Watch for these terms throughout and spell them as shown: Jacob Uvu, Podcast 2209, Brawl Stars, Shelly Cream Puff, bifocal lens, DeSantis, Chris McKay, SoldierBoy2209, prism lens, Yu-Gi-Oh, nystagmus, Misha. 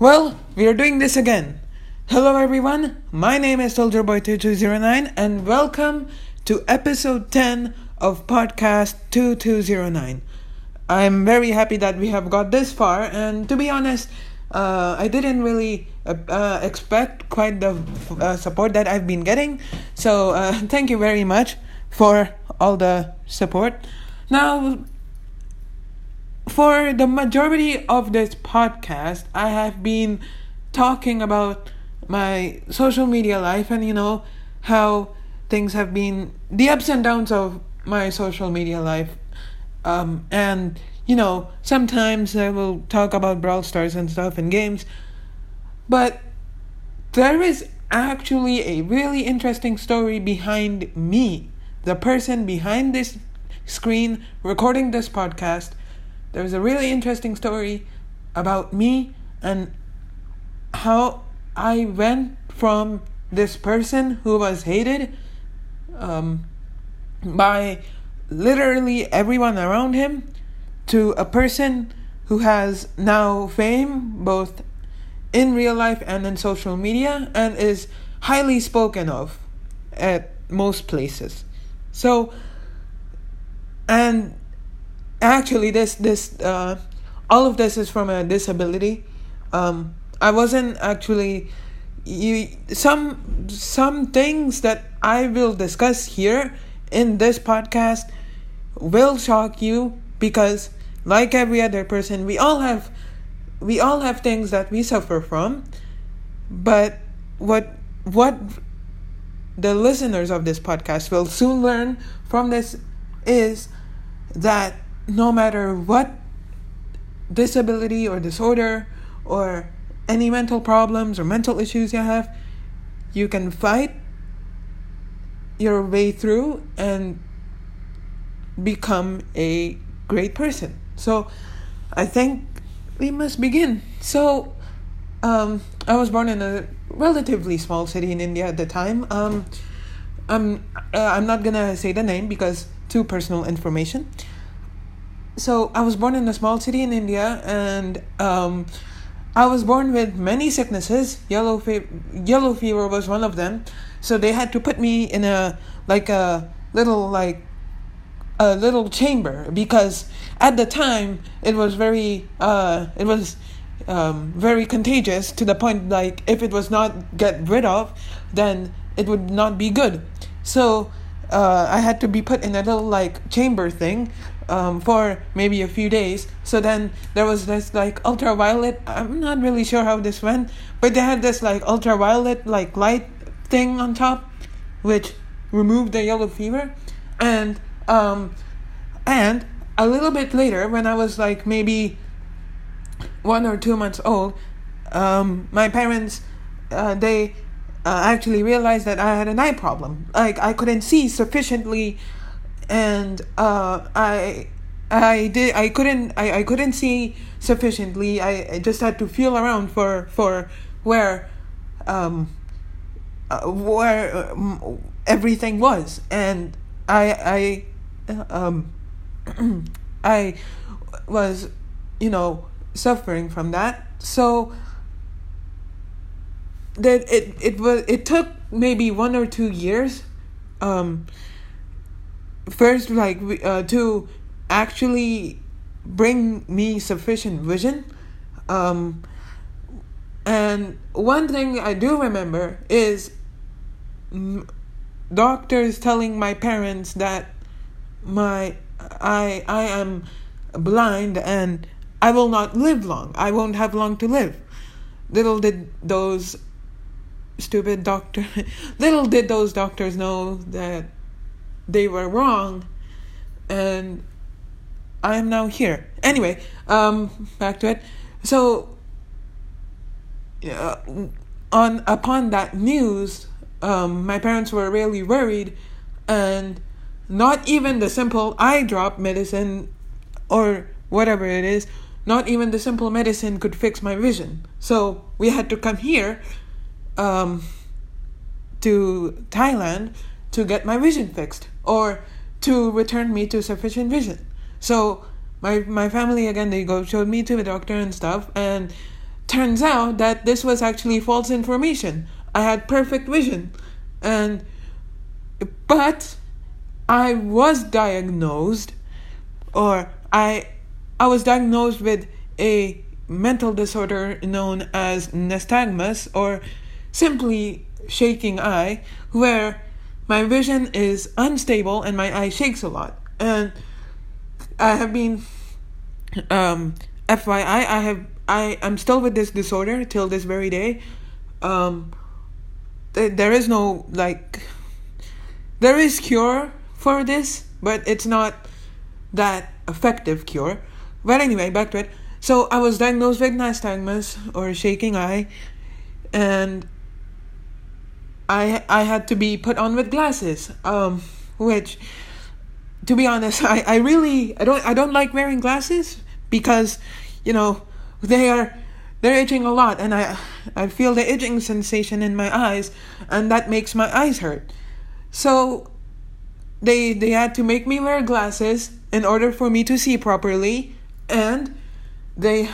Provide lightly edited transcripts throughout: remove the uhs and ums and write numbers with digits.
Well, we are doing this again. Hello everyone, my name is SoldierBoy2209 and welcome to episode 10 of Podcast 2209. I'm very happy that we have got this far, and to be honest, I didn't really expect quite the support that I've been getting. So thank you very much for all the support. Now, for the majority of this podcast, I have been talking about my social media life and, how things have been, the ups and downs of my social media life. And, sometimes I will talk about Brawl Stars and stuff and games. But there is actually a really interesting story behind me, the person behind this screen recording this podcast. There's a really interesting story about me and how I went from this person who was hated by literally everyone around him to a person who has now fame both in real life and in social media and is highly spoken of at most places. So, and actually, this all of this is from a disability. I wasn't actually some things that I will discuss here in this podcast will shock you, because like every other person, we all have things that we suffer from. But what the listeners of this podcast will soon learn from this is that no matter what disability or disorder or any mental problems or mental issues you have, you can fight your way through and become a great person. So I think we must begin. So I was born in a relatively small city in India at the time. I'm not gonna say the name because too personal information. So I was born in a small city in India, and I was born with many sicknesses. Yellow fever was one of them. So they had to put me in a little chamber, because at the time it was very contagious, to the point like if it was not get rid of, then it would not be good. So I had to be put in a little chamber thing for maybe a few days. So then there was this ultraviolet, I'm not really sure how this went, but they had this ultraviolet light thing on top, which removed the yellow fever. And and a little bit later, when I was maybe 1 or 2 months old, my parents actually realized that I had an eye problem. I couldn't see sufficiently, and I couldn't see sufficiently. I just had to feel around for where everything was, and I was suffering from that. So that it took maybe 1 or 2 years first to actually bring me sufficient vision. And one thing I do remember is doctors telling my parents that I am blind and I will not live long. I won't have long to live. Little did those doctors know that they were wrong, and I am now here. Anyway, back to it. So, upon that news, my parents were really worried, and not even the simple eye drop medicine or whatever it is, not even the simple medicine could fix my vision. So we had to come here to Thailand to get my vision fixed, or to return me to sufficient vision. So my family, again, they showed me to the doctor and stuff, and Turns out that this was actually false information. I had perfect vision. But I was diagnosed, or I was diagnosed with a mental disorder known as nystagmus, or simply shaking eye, where my vision is unstable and my eye shakes a lot. And I have been, FYI, I am still with this disorder till this very day. There is no, there is cure for this, but it's not that effective cure. But anyway, back to it. So I was diagnosed with nystagmus, or shaking eye, and I had to be put on with glasses, which, to be honest, I don't like wearing glasses because, they're itching a lot, and I feel the itching sensation in my eyes, and that makes my eyes hurt. So they had to make me wear glasses in order for me to see properly, and they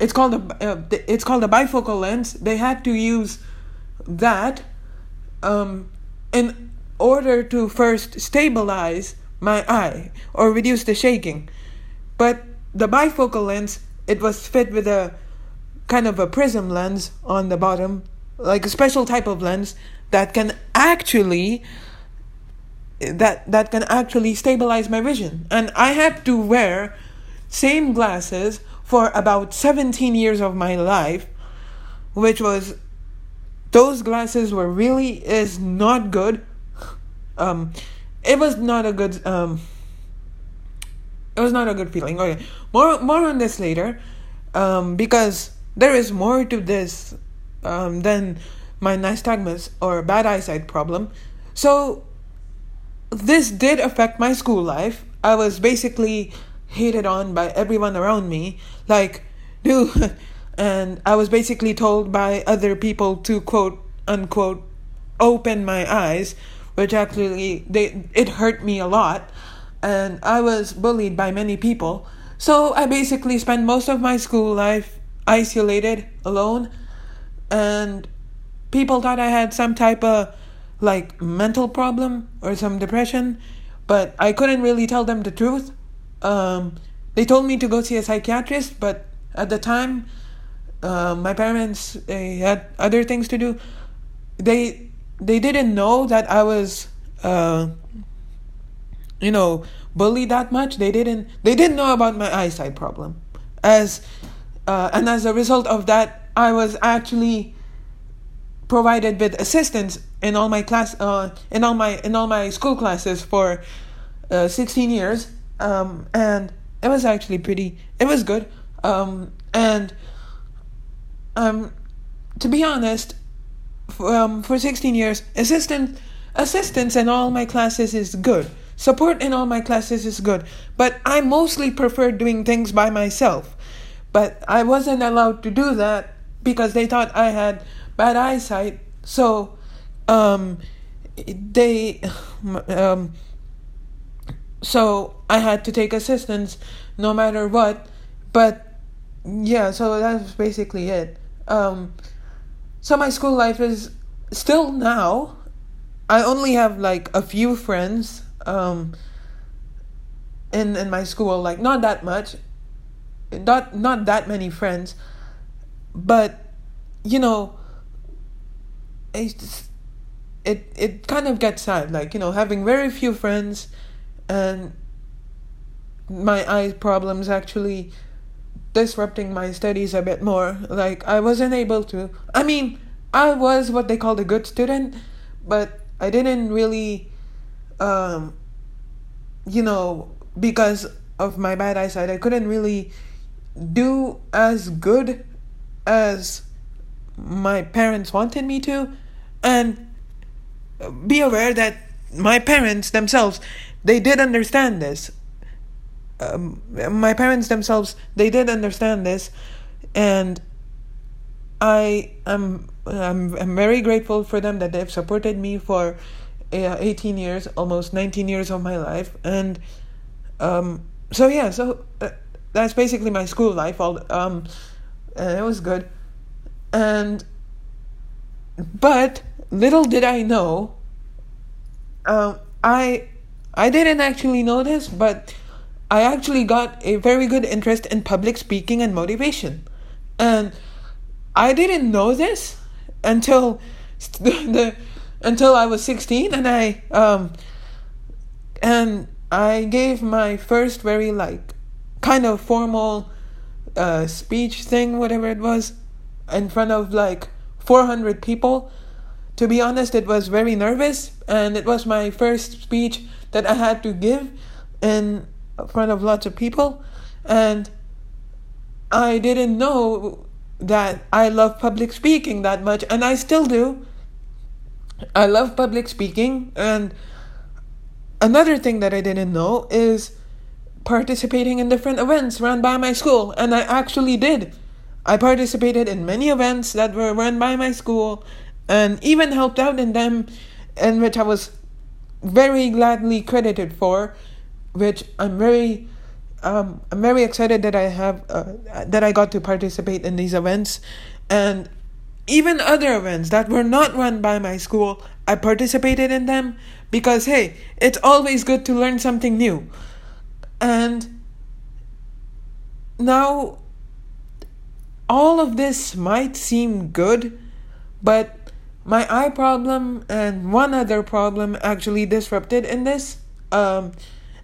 it's called a bifocal lens. They had to use that in order to first stabilize my eye or reduce the shaking. But the bifocal lens, it was fit with a kind of a prism lens on the bottom, like a special type of lens that can actually that can actually stabilize my vision. And I had to wear same glasses for about 17 years of my life, which was, those glasses were really is not good. It was not a good feeling. Okay, more on this later, because there is more to this than my nystagmus or bad eyesight problem. So this did affect my school life. I was basically hated on by everyone around me, dude, and I was basically told by other people to quote unquote open my eyes, which actually it hurt me a lot, and I was bullied by many people. So I basically spent most of my school life isolated, alone, and people thought I had some type of mental problem or some depression, but I couldn't really tell them the truth. They told me to go see a psychiatrist, but at the time, my parents, they had other things to do. They didn't know that I was, bullied that much. They didn't know about my eyesight problem, and as a result of that, I was actually provided with assistance in all my in all my school classes for 16 years. And it was actually it was good. To be honest, for 16 years, assistance in all my classes is good. Support in all my classes is good. But I mostly prefer doing things by myself. But I wasn't allowed to do that because they thought I had bad eyesight. So, so I had to take assistance no matter what. But yeah, so that's basically it. So my school life is still now, I only have a few friends in my school, not that much, not that many friends, but it kind of gets sad, having very few friends. And my eye problems actually disrupting my studies a bit more. I wasn't able to. I mean, I was what they called a good student, but I didn't really, because of my bad eyesight, I couldn't really do as good as my parents wanted me to. And be aware that my parents themselves, they did understand this. My parents themselves, they did understand this, and I'm very grateful for them that they've supported me for 18 years, almost 19 years of my life, and that's basically my school life. and it was good. And but little did I know, I didn't actually know this, but I actually got a very good interest in public speaking and motivation. And I didn't know this until I was 16, and I gave my first very kind of formal speech thing, whatever it was, in front of 400 people. To be honest, it was very nervous, and it was my first speech that I had to give in front of lots of people. And I didn't know that I love public speaking that much, and I still do. I love public speaking, and another thing that I didn't know is participating in different events run by my school, and I actually did. I participated in many events that were run by my school and even helped out in them, in which I was very gladly credited for, which I'm very excited that I have that I got to participate in these events. And even other events that were not run by my school, I participated in them because, hey, it's always good to learn something new. And now, all of this might seem good, but my eye problem and one other problem actually disrupted in this, and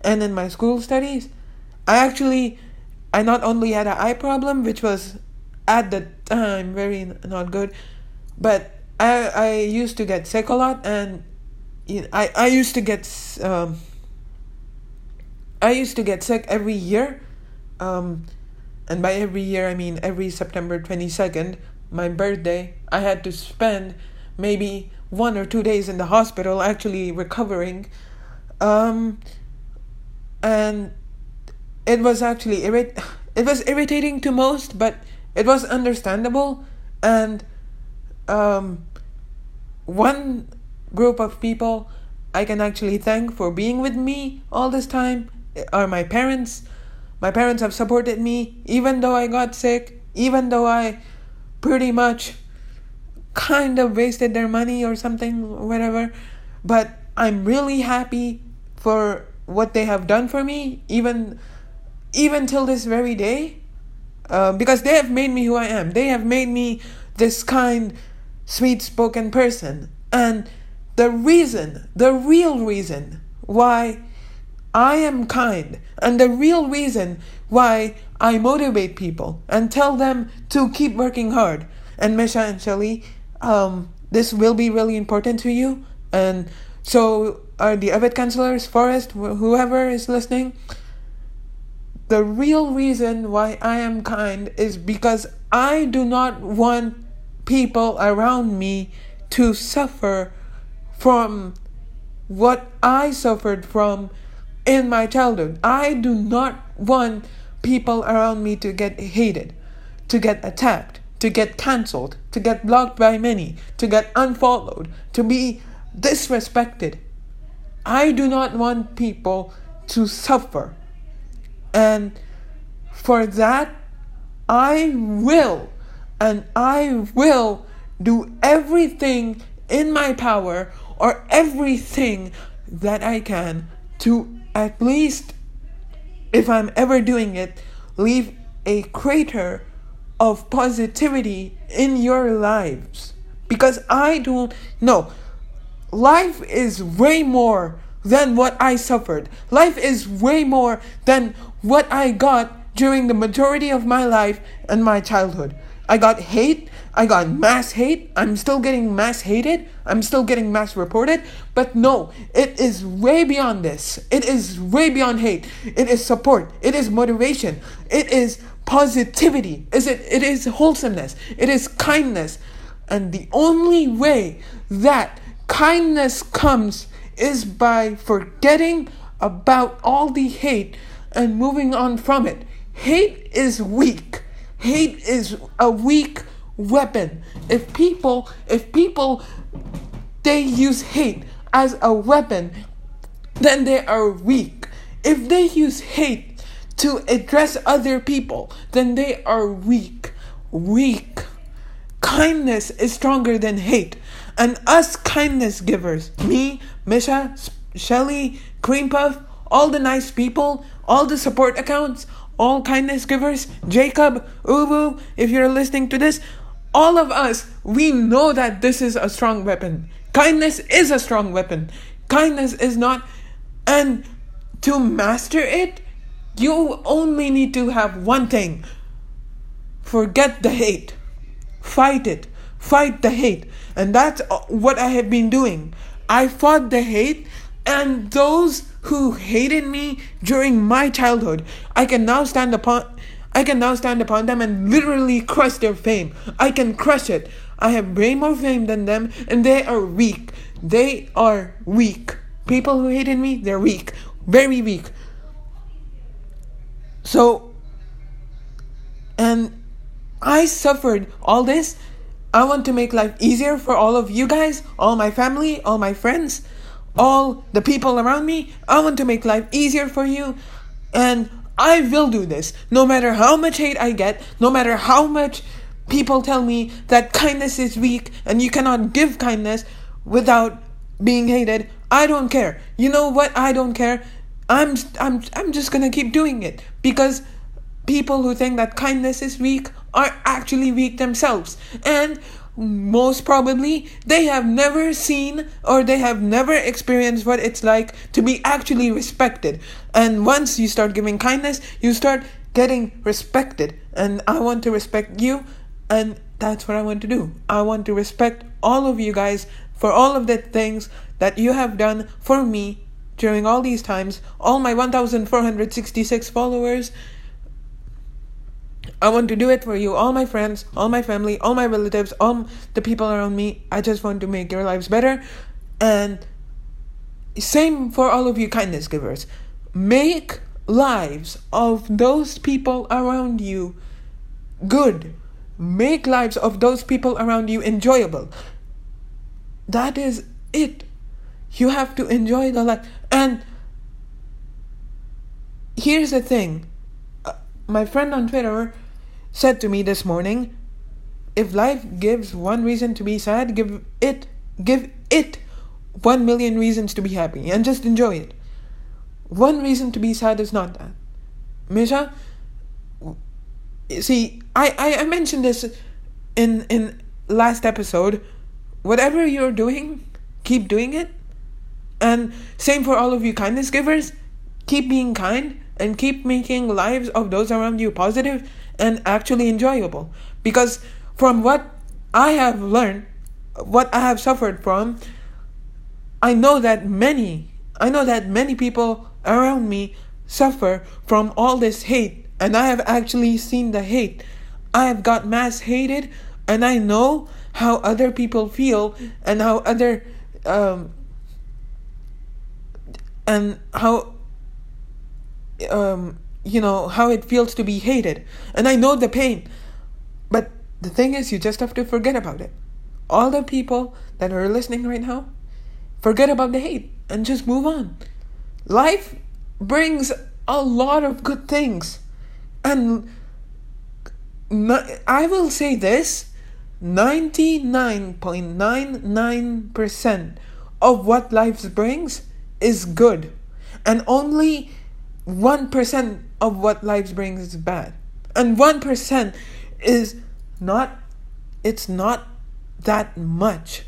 in my school studies. I not only had an eye problem, which was at the time very not good, but I used to get sick a lot, and I used to get sick every year, and by every year I mean every September 22nd, my birthday, I had to spend maybe 1 or 2 days in the hospital actually recovering, and it was actually irritating to most, but it was understandable. And one group of people I can actually thank for being with me all this time are my parents. My parents have supported me even though I got sick, even though I pretty much kind of wasted their money or something, whatever. But I'm really happy for what they have done for me, even till this very day, because they have made me who I am. They have made me this kind, sweet-spoken person. And the real reason why I am kind, and the real reason why I motivate people and tell them to keep working hard. And Misha and Shelly, this will be really important to you. And so are the avid counselors, Forrest, whoever is listening. The real reason why I am kind is because I do not want people around me to suffer from what I suffered from in my childhood. I do not want people around me to get hated, to get attacked, to get cancelled, to get blocked by many, to get unfollowed, to be disrespected. I do not want people to suffer. And for that, I will do everything in my power, or everything that I can, to at least, if I'm ever doing it, leave a crater of positivity in your lives. Because I don't know. Life is way more than what I suffered. Life is way more than what I got during the majority of my life and my childhood. I got hate. I got mass hate. I'm still getting mass hated. I'm still getting mass reported. But no, it is way beyond this. It is way beyond hate. It is support. It is motivation. It is positivity. It is wholesomeness. It is kindness. And the only way that kindness comes is by forgetting about all the hate and moving on from it. Hate is weak. Hate is a weak weapon. If people they use hate as a weapon, then they are weak. If they use hate to address other people, then they are weak. weak. Kindness is stronger than hate. And us kindness givers, me, Misha, Shelly, Cream Puff, all the nice people, all the support accounts, all kindness givers, Jacob, Uvu, if you're listening to this, all of us, we know that this is a strong weapon. Kindness is a strong weapon. Kindness is not, and to master it, you only need to have one thing. Forget the hate. Fight it. Fight the hate. And that's what I have been doing. I fought the hate, and those who hated me during my childhood, I can now stand upon them and literally crush their fame. I can crush it. I have way more fame than them, and they are weak. They are weak. People who hated me, they're weak. Very weak. So, and I suffered all this. I want to make life easier for all of you guys, all my family, all my friends, all the people around me. I want to make life easier for you. And I will do this. No matter how much hate I get, no matter how much people tell me that kindness is weak and you cannot give kindness without being hated, I don't care. You know what? I don't care. I'm just going to keep doing it, because people who think that kindness is weak are actually weak themselves, and most probably they have never seen or they have never experienced what it's like to be actually respected. And once you start giving kindness, you start getting respected, and I want to respect you, and that's what I want to do. I want to respect all of you guys for all of the things that you have done for me during all these times, all my 1,466 followers. I want to do it for you, all my friends, all my family, all my relatives, all the people around me. I just want to make your lives better. And same for all of you kindness givers. Make lives of those people around you good. Make lives of those people around you enjoyable. That is it. You have to enjoy the life. And here's the thing. My friend on Twitter said to me this morning, if life gives one reason to be sad, give it 1,000,000 reasons to be happy, and just enjoy it. One reason to be sad is not that. Misha, see, I mentioned this in last episode. Whatever you're doing, keep doing it. And same for all of you kindness givers. Keep being kind. And keep making lives of those around you positive and actually enjoyable. Because from what I have learned, what I have suffered from, I know that many people around me suffer from all this hate. And I have actually seen the hate. I have got mass hated, and I know how other people feel and how other you know how it feels to be hated, and I know the pain. But the thing is, you just have to forget about it. All the people that are listening right now, forget about the hate and just move on. Life brings a lot of good things, and I will say this: 99.99% of what life brings is good, and only 1% of what life brings is bad. And 1% is not, it's not that much.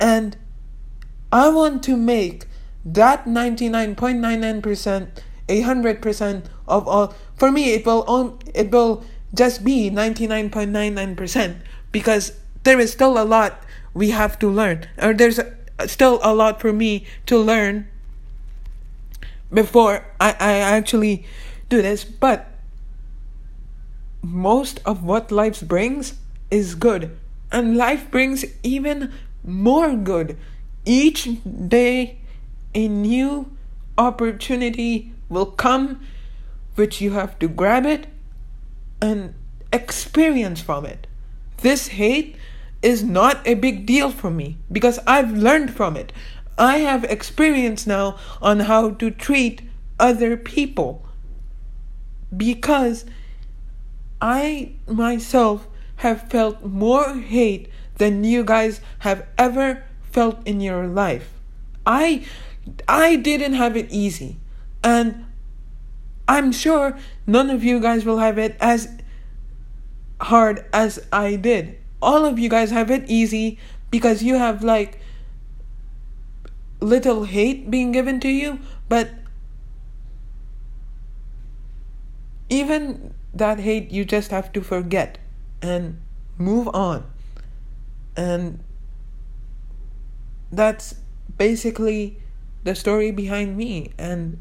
And I want to make that 99.99% 100% of all. For me, it will just be 99.99%, because there is still a lot we have to learn, or there's still a lot for me to learn before I actually do this. But most of what life brings is good, and life brings even more good. Each day a new opportunity will come, which you have to grab it and experience from it. This hate is not a big deal for me, because I've learned from it. I have experience now on how to treat other people, because I myself have felt more hate than you guys have ever felt in your life. I didn't have it easy, and I'm sure none of you guys will have it as hard as I did. All of you guys have it easy because you have like little hate being given to you, but even that hate you just have to forget and move on. And that's basically the story behind me, and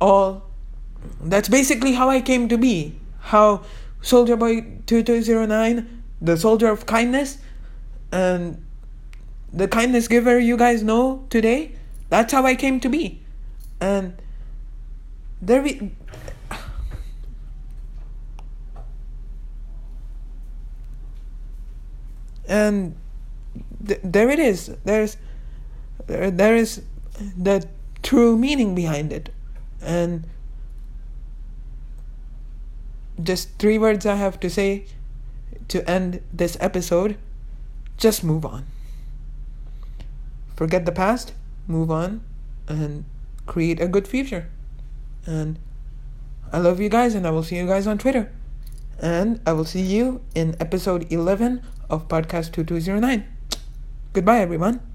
all that's basically how I came to be, how SoldierBoy2209, the soldier of kindness and the kindness giver you guys know today, that's how I came to be. And there it is. There is the true meaning behind it. And just three words I have to say to end this episode. Just move on. Forget the past, move on, and create a good future. And I love you guys, and I will see you guys on Twitter. And I will see you in episode 11 of Podcast 2209. Goodbye, everyone.